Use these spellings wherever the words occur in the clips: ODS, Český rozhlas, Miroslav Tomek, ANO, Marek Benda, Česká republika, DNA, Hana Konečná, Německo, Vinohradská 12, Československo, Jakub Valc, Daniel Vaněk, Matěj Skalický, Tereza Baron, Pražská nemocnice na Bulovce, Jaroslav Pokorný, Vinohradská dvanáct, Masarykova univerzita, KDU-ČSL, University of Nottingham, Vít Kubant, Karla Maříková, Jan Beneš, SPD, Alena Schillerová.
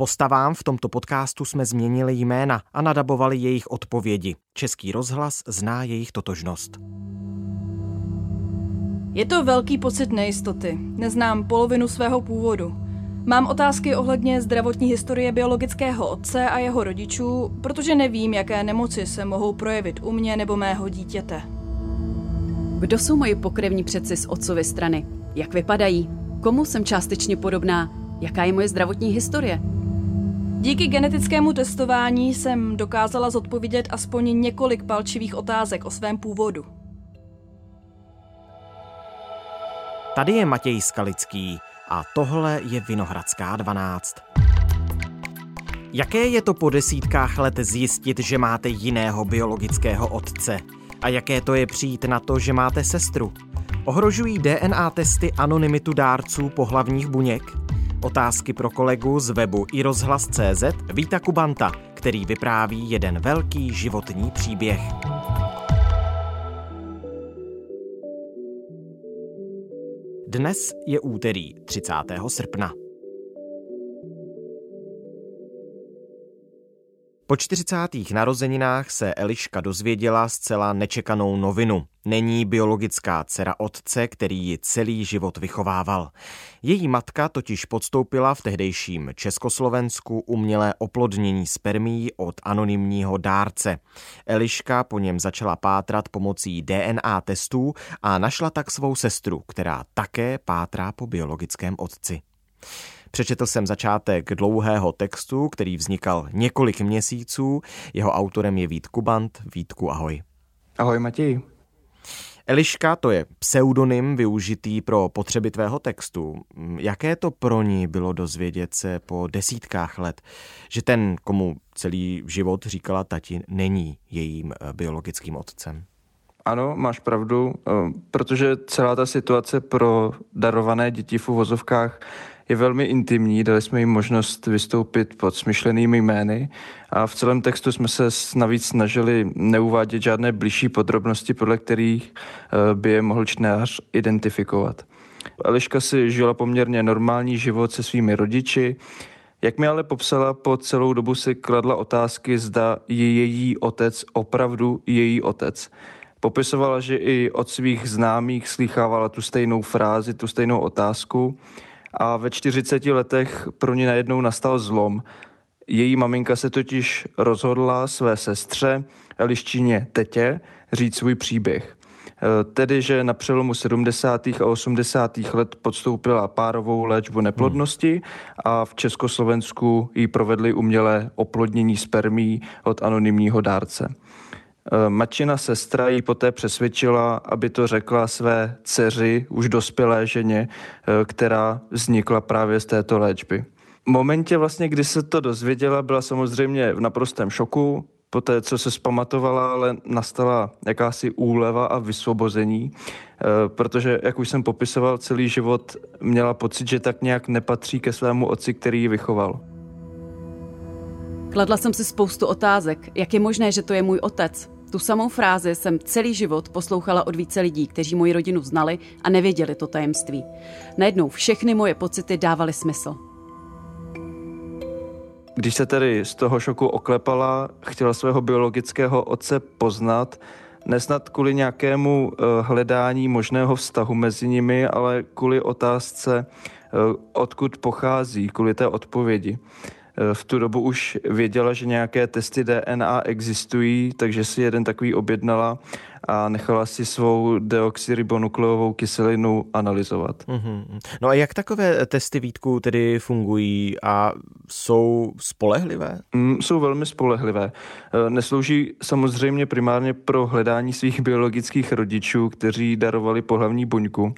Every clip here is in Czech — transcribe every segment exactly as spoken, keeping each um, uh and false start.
Postavám v tomto podcastu jsme změnili jména a nadabovali jejich odpovědi. Český rozhlas zná jejich totožnost. Je to velký pocit nejistoty. Neznám polovinu svého původu. Mám otázky ohledně zdravotní historie biologického otce a jeho rodičů, protože nevím, jaké nemoci se mohou projevit u mě nebo mého dítěte. Kdo jsou moji pokrevní předci z otcovy strany? Jak vypadají? Komu jsem částečně podobná? Jaká je moje zdravotní historie? Díky genetickému testování jsem dokázala zodpovědět aspoň několik palčivých otázek o svém původu. Tady je Matěj Skalický a tohle je Vinohradská dvanáct. Jaké je to po desítkách let zjistit, že máte jiného biologického otce? A jaké to je přijít na to, že máte sestru? Ohrožují D N A testy anonymitu dárců pohlavních buněk? Otázky pro kolegu z webu i rozhlas tečka cé zet Víta Kubanta, který vypráví jeden velký životní příběh. Dnes je úterý třicátého srpna. Po čtyřicátých narozeninách se Eliška dozvěděla zcela nečekanou novinu. Není biologická dcera otce, který ji celý život vychovával. Její matka totiž podstoupila v tehdejším Československu umělé oplodnění spermií od anonymního dárce. Eliška po něm začala pátrat pomocí D N A testů a našla tak svou sestru, která také pátrá po biologickém otci. Přečetl jsem začátek dlouhého textu, který vznikal několik měsíců. Jeho autorem je Vít Kubant. Vítku, ahoj. Ahoj, Matěj. Eliška, to je pseudonym využitý pro potřeby tvého textu. Jaké to pro ní bylo dozvědět se po desítkách let, že ten, komu celý život říkala tati, není jejím biologickým otcem? Ano, máš pravdu, protože celá ta situace pro darované děti v uvozovkách je velmi intimní, dali jsme jim možnost vystoupit pod smyšlenými jmény a v celém textu jsme se navíc snažili neuvádět žádné blížší podrobnosti, podle kterých by je mohl čtenář identifikovat. Eliška si žila poměrně normální život se svými rodiči. Jak mi ale popsala, po celou dobu si kladla otázky, zda je její otec opravdu její otec. Popisovala, že i od svých známých slýchávala tu stejnou frázi, tu stejnou otázku a ve čtyřiceti letech pro ní najednou nastal zlom. Její maminka se totiž rozhodla své sestře, Eliščině tetě, říct svůj příběh. Tedy, že na přelomu sedmdesátých a osmdesátých let podstoupila párovou léčbu neplodnosti a v Československu jí provedli umělé oplodnění spermií od anonymního dárce. Matčina sestra ji poté přesvědčila, aby to řekla své dceři, už dospělé ženě, která vznikla právě z této léčby. V momentě, vlastně, kdy se to dozvěděla, byla samozřejmě v naprostém šoku. Poté, co se zpamatovala, ale nastala jakási úleva a vysvobození, protože, jak už jsem popisoval, celý život měla pocit, že tak nějak nepatří ke svému otci, který ji vychoval. Kladla jsem si spoustu otázek. Jak je možné, že to je můj otec? Tu samou frázi jsem celý život poslouchala od více lidí, kteří moji rodinu znali a nevěděli to tajemství. Najednou všechny moje pocity dávaly smysl. Když se tedy z toho šoku oklepala, chtěla svého biologického otce poznat, nesnad kvůli nějakému hledání možného vztahu mezi nimi, ale kvůli otázce, odkud pochází, kvůli té odpovědi. V tu dobu už věděla, že nějaké testy D N A existují, takže si jeden takový objednala a nechala si svou deoxyribonukleovou kyselinu analyzovat. Mm-hmm. No a jak takové testy, Vítku, tedy fungují a jsou spolehlivé? Mm, jsou velmi spolehlivé. Neslouží samozřejmě primárně pro hledání svých biologických rodičů, kteří darovali pohlavní buňku.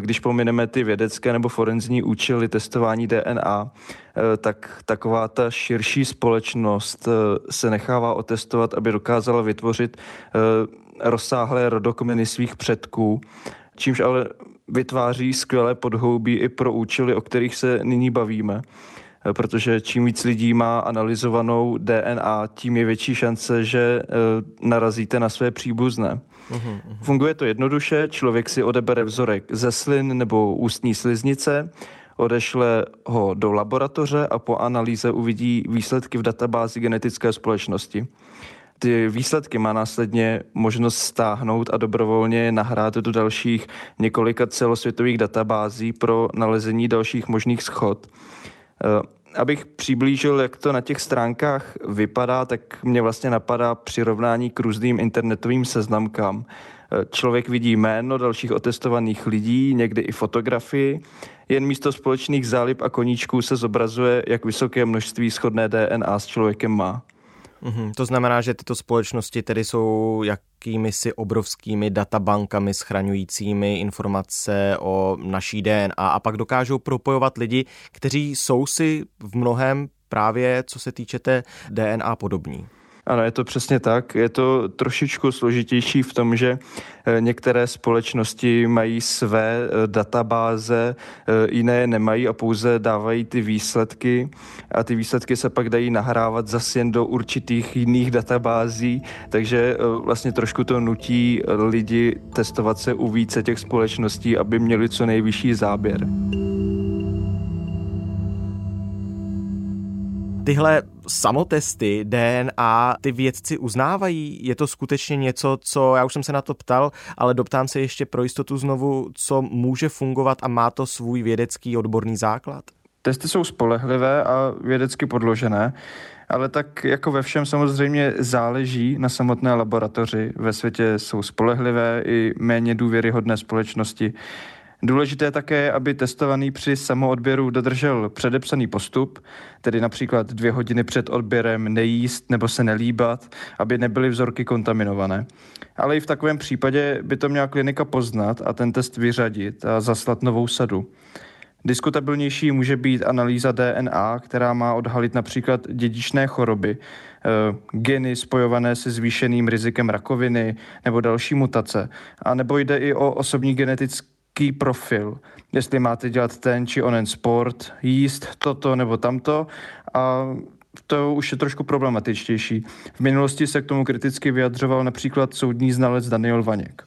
Když pomineme ty vědecké nebo forenzní účely testování D N A, tak taková ta širší společnost se nechává otestovat, aby dokázala vytvořit rozsáhlé rodokmeny svých předků, čímž ale vytváří skvělé podhoubí i pro účely, o kterých se nyní bavíme. Protože čím víc lidí má analyzovanou D N A, tím je větší šance, že narazíte na své příbuzné. Uhum, uhum. Funguje to jednoduše, člověk si odebere vzorek ze slin nebo ústní sliznice, Odešle ho do laboratoře a po analýze uvidí výsledky v databázi genetické společnosti. Ty výsledky má následně možnost stáhnout a dobrovolně je nahrát do dalších několika celosvětových databází pro nalezení dalších možných shod. Abych přiblížil, jak to na těch stránkách vypadá, tak mě vlastně napadá přirovnání k různým internetovým seznamkám. Člověk vidí jméno dalších otestovaných lidí, někdy i fotografii. Jen místo společných zálib a koníčků se zobrazuje, jak vysoké množství shodné D N A s člověkem má. Mm-hmm. To znamená, že tyto společnosti tedy jsou jakýmisi obrovskými databankami schraňujícími informace o naší D N A a pak dokážou propojovat lidi, kteří jsou si v mnohém právě, co se týče té D N A podobní. Ano, je to přesně tak. Je to trošičku složitější v tom, že některé společnosti mají své databáze, jiné nemají a pouze dávají ty výsledky a ty výsledky se pak dají nahrávat zase jen do určitých jiných databází, takže vlastně trošku to nutí lidi testovat se u více těch společností, aby měli co nejvyšší záběr. Tyhle samotesty D N A ty vědci uznávají? Je to skutečně něco, co, já už jsem se na to ptal, ale doptám se ještě pro jistotu znovu, co může fungovat a má to svůj vědecký odborný základ? Testy jsou spolehlivé a vědecky podložené, ale tak jako ve všem samozřejmě záleží na samotné laboratoři. Ve světě jsou spolehlivé i méně důvěryhodné společnosti. Důležité také je, aby testovaný při samoodběru dodržel předepsaný postup, tedy například dvě hodiny před odběrem nejíst nebo se nelíbat, aby nebyly vzorky kontaminované. Ale i v takovém případě by to měla klinika poznat a ten test vyřadit a zaslat novou sadu. Diskutabilnější může být analýza D N A, která má odhalit například dědičné choroby, geny spojované se zvýšeným rizikem rakoviny nebo další mutace, a nebo jde i o osobní genetický profil, jestli máte dělat ten či onen sport, jíst toto nebo tamto, a to už je trošku problematičtější. V minulosti se k tomu kriticky vyjadřoval například soudní znalec Daniel Vaněk.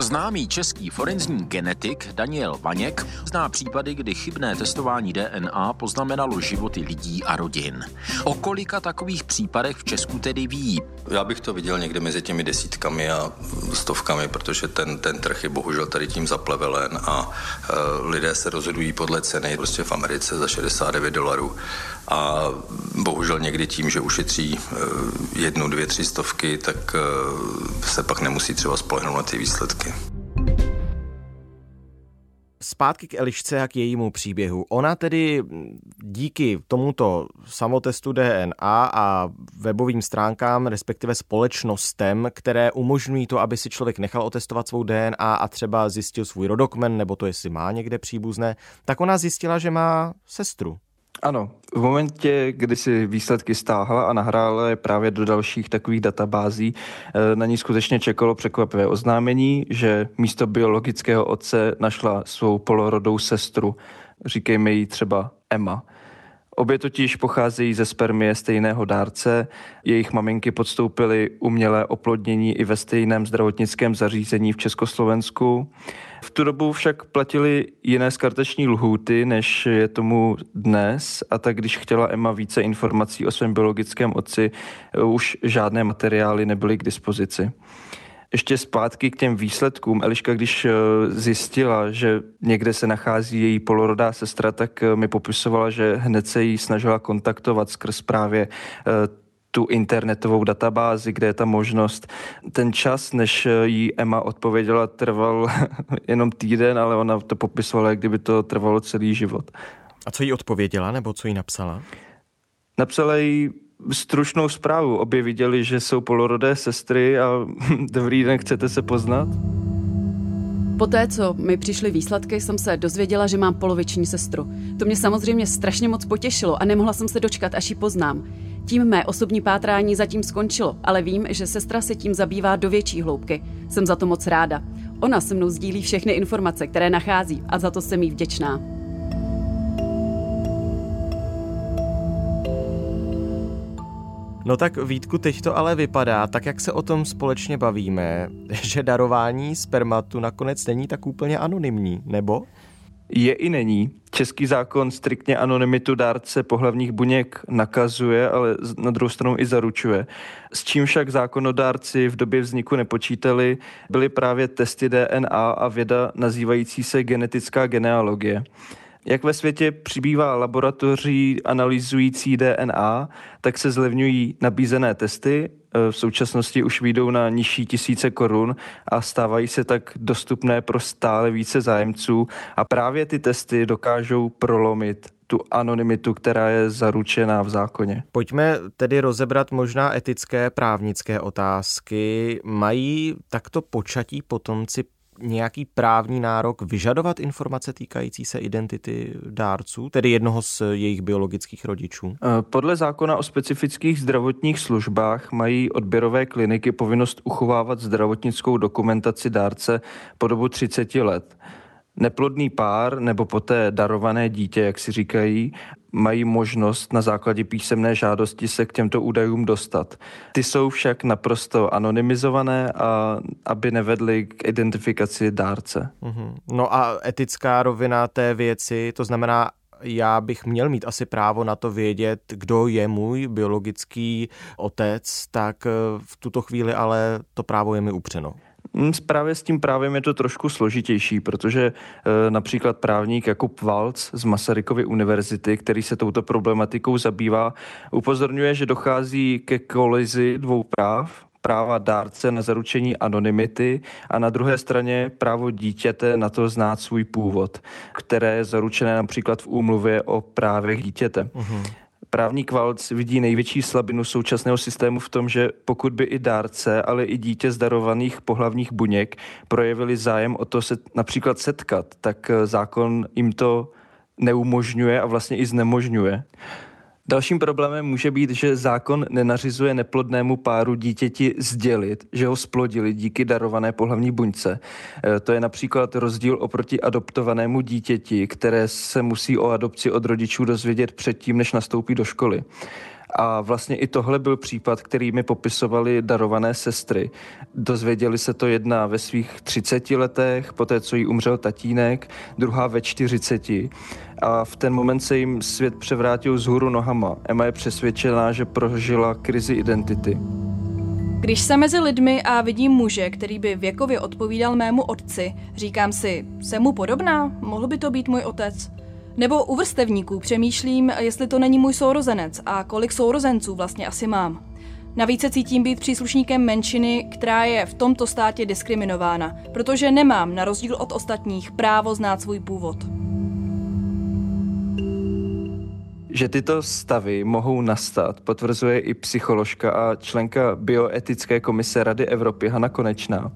Známý český forenzní genetik Daniel Vaněk zná případy, kdy chybné testování D N A poznamenalo životy lidí a rodin. O kolika takových případech v Česku tedy ví? Já bych to viděl někde mezi těmi desítkami a stovkami, protože ten, ten trh je bohužel tady tím zaplevelen a e, lidé se rozhodují podle ceny prostě v Americe za šedesát devět dolarů a bohužel někdy tím, že ušetří e, jednu, dvě, tři stovky, tak e, se pak nemusí třeba spolehnout na ty výsledky. Zpátky k Elišce a k jejímu příběhu. Ona tedy díky tomuto samotestu D N A a webovým stránkám, respektive společnostem, které umožňují to, aby si člověk nechal otestovat svou D N A a třeba zjistil svůj rodokmen, nebo to, jestli má někde příbuzné, tak ona zjistila, že má sestru. Ano, v momentě, kdy si výsledky stáhla a nahrála je právě do dalších takových databází, na ní skutečně čekalo překvapivé oznámení, že místo biologického otce našla svou polorodou sestru, říkejme jí třeba Emma. Obě totiž pocházejí ze spermie stejného dárce, jejich maminky podstoupily umělé oplodnění i ve stejném zdravotnickém zařízení v Československu. V tu dobu však platily jiné skartační lhůty, než je tomu dnes, a tak když chtěla Emma více informací o svém biologickém otci, už žádné materiály nebyly k dispozici. Ještě zpátky k těm výsledkům. Eliška, když zjistila, že někde se nachází její polorodá sestra, tak mi popisovala, že hned se jí snažila kontaktovat skrz právě tu internetovou databázi, kde je ta možnost. Ten čas, než jí Emma odpověděla, trval jenom týden, ale ona to popisovala, jak kdyby to trvalo celý život. A co jí odpověděla, nebo co jí napsala? Napsala jí stručnou zprávu. Obě viděli, že jsou polorodé sestry a dobrý den, chcete se poznat? Poté, co mi přišly výsledky, jsem se dozvěděla, že mám poloviční sestru. To mě samozřejmě strašně moc potěšilo a nemohla jsem se dočkat, až ji poznám. Tím mé osobní pátrání zatím skončilo, ale vím, že sestra se tím zabývá do větší hloubky. Jsem za to moc ráda. Ona se mnou sdílí všechny informace, které nachází, a za to jsem jí vděčná. No tak, Vítku, teď to ale vypadá, tak jak se o tom společně bavíme, že darování spermatu nakonec není tak úplně anonymní, nebo? je i není. Český zákon striktně anonymitu dárce pohlavních buněk nakazuje, ale na druhou stranu i zaručuje. S čím však zákonodárci v době vzniku nepočítali, byly právě testy D N A a věda nazývající se genetická genealogie. Jak ve světě přibývá laboratoří analyzující D N A, tak se zlevňují nabízené testy, v současnosti už vyjdou na nižší tisíce korun a stávají se tak dostupné pro stále více zájemců a právě ty testy dokážou prolomit tu anonymitu, která je zaručená v zákoně. Pojďme tedy rozebrat možná etické, právnické otázky. Mají takto počatí potomci nějaký právní nárok vyžadovat informace týkající se identity dárců, tedy jednoho z jejich biologických rodičů? Podle zákona o specifických zdravotních službách mají odběrové kliniky povinnost uchovávat zdravotnickou dokumentaci dárce po dobu třicet let. Neplodný pár nebo poté darované dítě, jak si říkají, mají možnost na základě písemné žádosti se k těmto údajům dostat. Ty jsou však naprosto anonymizované, a aby nevedly k identifikaci dárce. No a etická rovina té věci, to znamená, já bych měl mít asi právo na to vědět, kdo je můj biologický otec, tak v tuto chvíli ale to právo je mi upřeno. Právě s tím právem je to trošku složitější, protože e, například právník Jakub Valc z Masarykovy univerzity, který se touto problematikou zabývá, upozorňuje, že dochází ke kolizi dvou práv. Práva dárce na zaručení anonymity a na druhé straně právo dítěte na to znát svůj původ, které je zaručené například v úmluvě o právech dítěte. Uhum. Právník Valc vidí největší slabinu současného systému v tom, že pokud by i dárce, ale i dítě z darovaných pohlavních buněk projevili zájem o to se například setkat, tak zákon jim to neumožňuje a vlastně i znemožňuje. Dalším problémem může být, že zákon nenařizuje neplodnému páru dítěti sdělit, že ho splodili díky darované pohlavní buňce. To je například rozdíl oproti adoptovanému dítěti, které se musí o adopci od rodičů dozvědět předtím, než nastoupí do školy. A vlastně i tohle byl případ, který mi popisovaly darované sestry. Dozvěděli se to jedna ve svých třiceti letech, poté co jí umřel tatínek, druhá ve čtyřiceti. A v ten moment se jim svět převrátil vzhůru nohama. Emma je přesvědčená, že prožila krizi identity. Když jsem mezi lidmi a vidím muže, který by věkově odpovídal mému otci, říkám si, jsem mu podobná, mohl by to být můj otec. Nebo u vrstevníků přemýšlím, jestli to není můj sourozenec a kolik sourozenců vlastně asi mám. Navíc se cítím být příslušníkem menšiny, která je v tomto státě diskriminována, protože nemám, na rozdíl od ostatních, právo znát svůj původ. Že tyto stavy mohou nastat, potvrzuje i psycholožka a členka bioetické komise Rady Evropy Hana Konečná.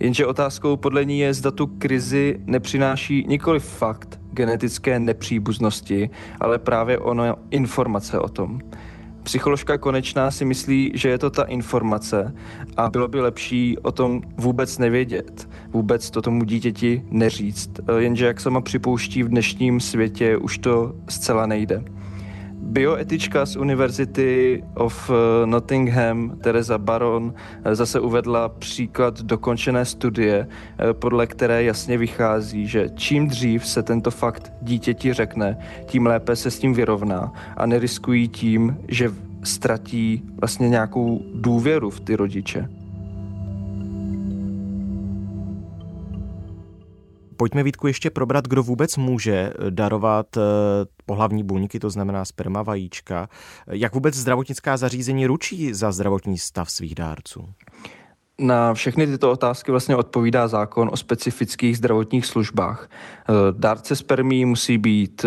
Jenže otázkou podle ní je, zda tu krizi nepřináší nikoli fakt genetické nepříbuznosti, ale právě ono informace o tom. Psycholožka Konečná si myslí, že je to ta informace a bylo by lepší o tom vůbec nevědět, vůbec to tomu dítěti neříct, jenže jak sama připouští v dnešním světě, už to zcela nejde. Bioetička z University of Nottingham, Tereza Baron, zase uvedla příklad dokončené studie, podle které jasně vychází, že čím dřív se tento fakt dítěti řekne, tím lépe se s tím vyrovná a neriskují tím, že ztratí vlastně nějakou důvěru v ty rodiče. Pojďme, Vítku, ještě probrat, kdo vůbec může darovat pohlavní buňky, to znamená sperma, vajíčka. Jak vůbec zdravotnická zařízení ručí za zdravotní stav svých dárců? Na všechny tyto otázky vlastně odpovídá zákon o specifických zdravotních službách. Dárce spermí musí být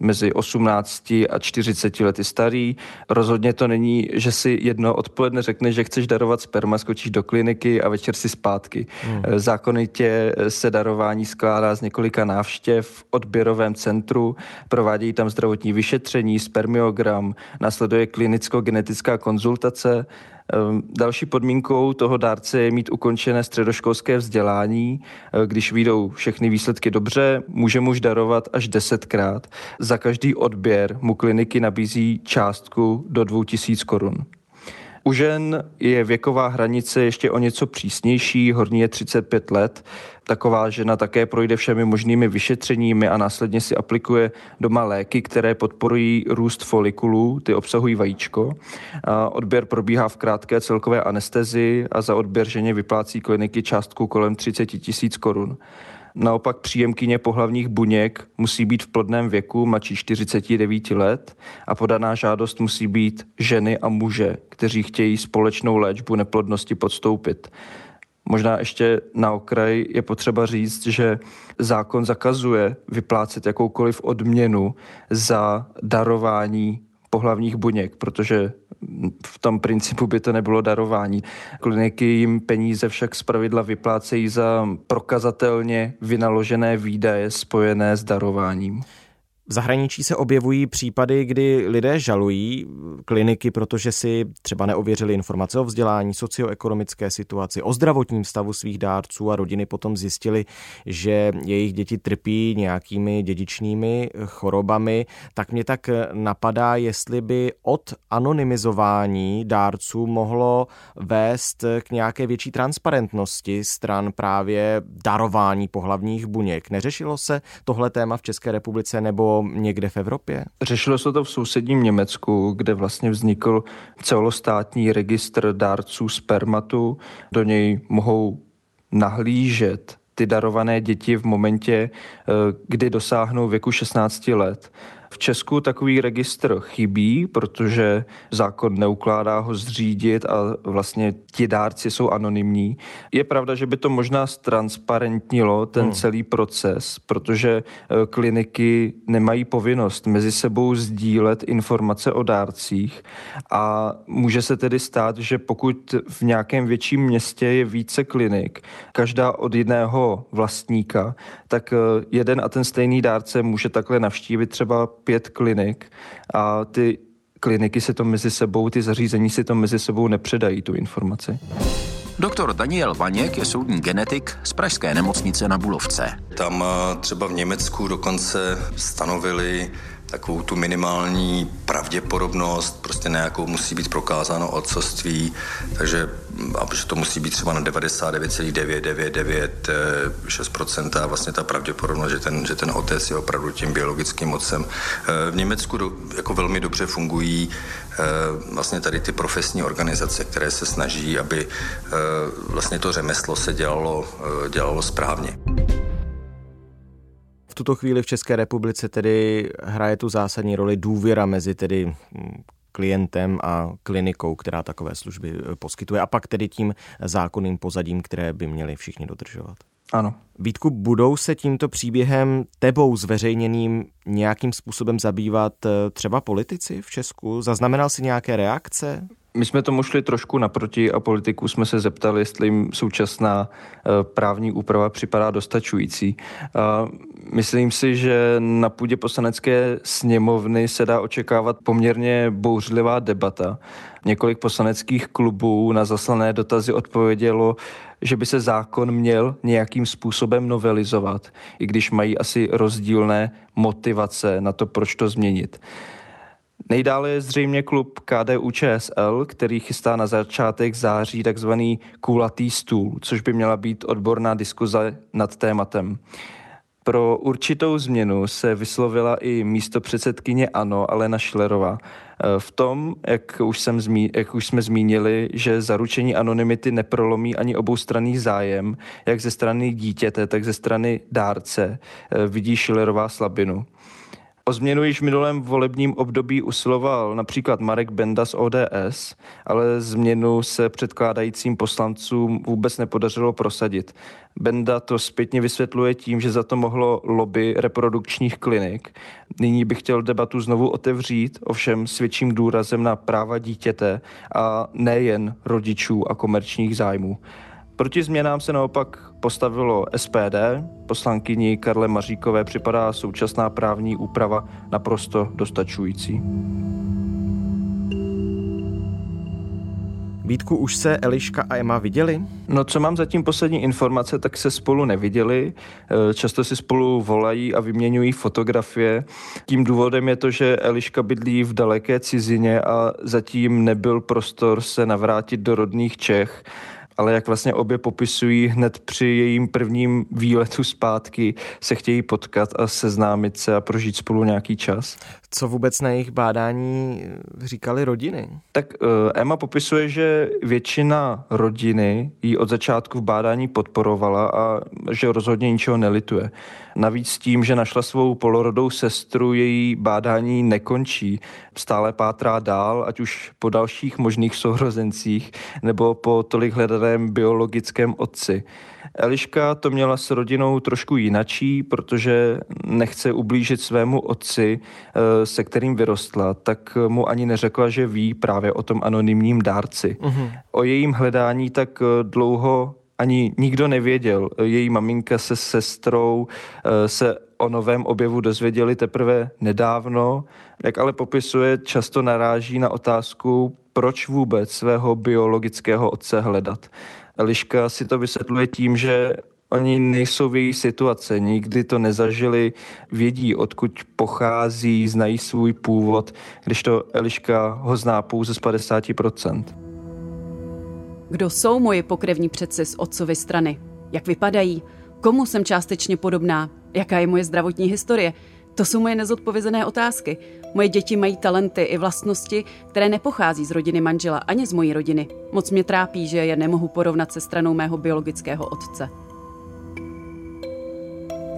mezi osmnácti a čtyřiceti lety starý. Rozhodně to není, že si jedno odpoledne řekneš, že chceš darovat sperma, skočíš do kliniky a večer si zpátky. Hmm. Zákonitě se darování skládá z několika návštěv v odběrovém centru, provádějí tam zdravotní vyšetření, spermiogram, následuje klinicko-genetická konzultace. Další podmínkou toho dárce je mít ukončené středoškolské vzdělání. Když vyjdou všechny výsledky dobře, může muž darovat až desetkrát. Za každý odběr mu kliniky nabízí částku do dvou tisíc korun. U žen je věková hranice ještě o něco přísnější, horní je třicet pět let. Taková žena také projde všemi možnými vyšetřeními a následně si aplikuje doma léky, které podporují růst folikulů, ty obsahují vajíčko. A odběr probíhá v krátké celkové anestezii a za odběr ženě vyplácí kliniky částku kolem třicet tisíc korun. Naopak příjemkyně pohlavních buněk musí být v plodném věku mladší čtyřicet devět let a podaná žádost musí být ženy a muže, kteří chtějí společnou léčbu neplodnosti podstoupit. Možná ještě na okraj je potřeba říct, že zákon zakazuje vyplácet jakoukoliv odměnu za darování pohlavních buněk, protože v tom principu by to nebylo darování. Kliniky jim peníze však zpravidla vyplácejí za prokazatelně vynaložené výdaje spojené s darováním. V zahraničí se objevují případy, kdy lidé žalují kliniky, protože si třeba neověřili informace o vzdělání, socioekonomické situaci, o zdravotním stavu svých dárců a rodiny potom zjistili, že jejich děti trpí nějakými dědičnými chorobami. Tak mě tak napadá, jestli by od anonymizování dárců mohlo vést k nějaké větší transparentnosti stran právě darování pohlavních buněk. Neřešilo se tohle téma v České republice nebo někde v Evropě? Řešilo se to v sousedním Německu, kde vlastně vznikl celostátní registr dárců spermatu. Do něj mohou nahlížet ty darované děti v momentě, kdy dosáhnou věku šestnáct let. V Česku takový registr chybí, protože zákon neukládá ho zřídit a vlastně ti dárci jsou anonymní. Je pravda, že by to možná ztransparentnilo ten hmm. celý proces, protože kliniky nemají povinnost mezi sebou sdílet informace o dárcích a může se tedy stát, že pokud v nějakém větším městě je více klinik, každá od jiného vlastníka, tak jeden a ten stejný dárce může takhle navštívit třeba pět klinik a ty kliniky si to mezi sebou, ty zařízení si to mezi sebou nepředají, tu informaci. Doktor Daniel Vaněk je soudní genetik z Pražské nemocnice na Bulovce. Tam třeba v Německu dokonce stanovili takovou tu minimální pravděpodobnost, prostě nějakou musí být prokázáno otcovství, takže to musí být třeba na devadesát devět celá devět devět devět šest procent a vlastně ta pravděpodobnost, že ten, že ten otec je opravdu tím biologickým otcem. V Německu do, jako velmi dobře fungují vlastně tady ty profesní organizace, které se snaží, aby vlastně to řemeslo se dělalo, dělalo správně. V tuto chvíli v České republice tedy hraje tu zásadní roli důvěra mezi tedy klientem a klinikou, která takové služby poskytuje, a pak tedy tím zákonným pozadím, které by měli všichni dodržovat. Ano. Vítku, budou se tímto příběhem tebou zveřejněným nějakým způsobem zabývat třeba politici v Česku? Zaznamenal jsi nějaké reakce? My jsme tomu šli trošku naproti a politiků jsme se zeptali, jestli jim současná právní úprava připadá dostačující. Myslím si, že na půdě Poslanecké sněmovny se dá očekávat poměrně bouřlivá debata. Několik poslaneckých klubů na zaslané dotazy odpovědělo, že by se zákon měl nějakým způsobem novelizovat, i když mají asi rozdílné motivace na to, proč to změnit. Nejdále je zřejmě klub K D U Č S L, který chystá na začátek září takzvaný kulatý stůl, což by měla být odborná diskuze nad tématem. Pro určitou změnu se vyslovila i místopředsedkyně ANO Alena Schillerová. V tom, jak už, jsem zmi, jak už jsme zmínili, že zaručení anonymity neprolomí ani oboustranný zájem, jak ze strany dítěte, tak ze strany dárce, vidí Schillerová slabinu. O změnu již v minulém volebním období usiloval například Marek Benda z O D S, ale změnu se předkládajícím poslancům vůbec nepodařilo prosadit. Benda to zpětně vysvětluje tím, že za to mohlo lobby reprodukčních klinik. Nyní bych chtěl debatu znovu otevřít, ovšem s větším důrazem na práva dítěte a nejen rodičů a komerčních zájmů. Proti změnám se naopak postavilo S P D. Poslankyni Karle Maříkové připadá současná právní úprava naprosto dostačující. Vítku, už se Eliška a Emma viděli? No, co mám zatím poslední informace, tak se spolu neviděli. Často si spolu volají a vyměňují fotografie. Tím důvodem je to, že Eliška bydlí v daleké cizině a zatím nebyl prostor se navrátit do rodných Čech. Ale jak vlastně obě popisují, hned při jejím prvním výletu zpátky se chtějí potkat a seznámit se a prožít spolu nějaký čas. Co vůbec na jejich bádání říkali rodiny? Tak uh, Emma popisuje, že většina rodiny ji od začátku v bádání podporovala a že rozhodně ničeho nelituje. Navíc tím, že našla svou polorodou sestru, její bádání nekončí. Stále pátrá dál, ať už po dalších možných sourozencích nebo po tolik hledaném biologickém otci. Eliška to měla s rodinou trošku jinačí, protože nechce ublížit svému otci, se kterým vyrostla, tak mu ani neřekla, že ví právě o tom anonymním dárci. Mm-hmm. O jejím hledání tak dlouho ani nikdo nevěděl. Její maminka se sestrou se o novém objevu dozvěděli teprve nedávno. Jak ale popisuje, často naráží na otázku, proč vůbec svého biologického otce hledat. Eliška si to vysvětluje tím, že oni nejsou v její situaci, nikdy to nezažili, vědí, odkud pochází, znají svůj původ, když to Eliška ho zná pouze z padesát procent. Kdo jsou moje pokrevní předci z otcovy strany? Jak vypadají? Komu jsem částečně podobná? Jaká je moje zdravotní historie? To jsou moje nezodpovězené otázky. Moje děti mají talenty i vlastnosti, které nepochází z rodiny manžela ani z mojí rodiny. Moc mě trápí, že je nemohu porovnat se stranou mého biologického otce.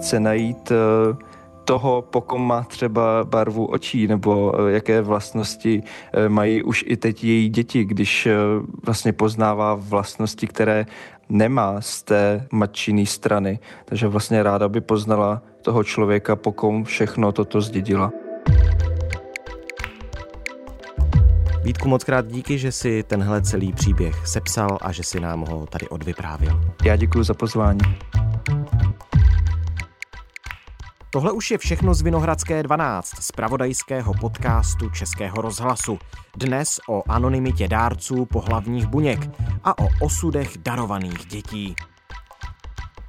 Chce najít toho, po kom má třeba barvu očí, nebo jaké vlastnosti mají už i teď její děti, když vlastně poznává vlastnosti, které nemá z té matčiné strany. Takže vlastně ráda by poznala toho člověka, po kom všechno toto zdědila. Vítku, moc krát díky, že si tenhle celý příběh sepsal a že si nám ho tady odvyprávěl. Já děkuji za pozvání. Tohle už je všechno z Vinohradské dvanáct, zpravodajského podcastu Českého rozhlasu. Dnes o anonymitě dárců pohlavních buněk a o osudech darovaných dětí.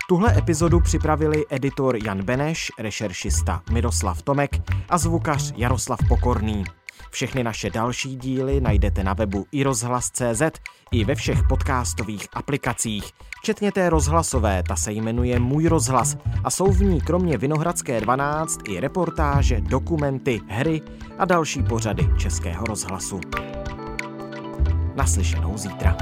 Tuhle epizodu připravili editor Jan Beneš, rešeršista Miroslav Tomek a zvukař Jaroslav Pokorný. Všechny naše další díly najdete na webu i rozhlas tečka cé zet i ve všech podcastových aplikacích. Včetně té rozhlasové, ta se jmenuje Můj rozhlas a jsou v ní kromě Vinohradské dvanáct i reportáže, dokumenty, hry a další pořady Českého rozhlasu. Naslyšenou zítra.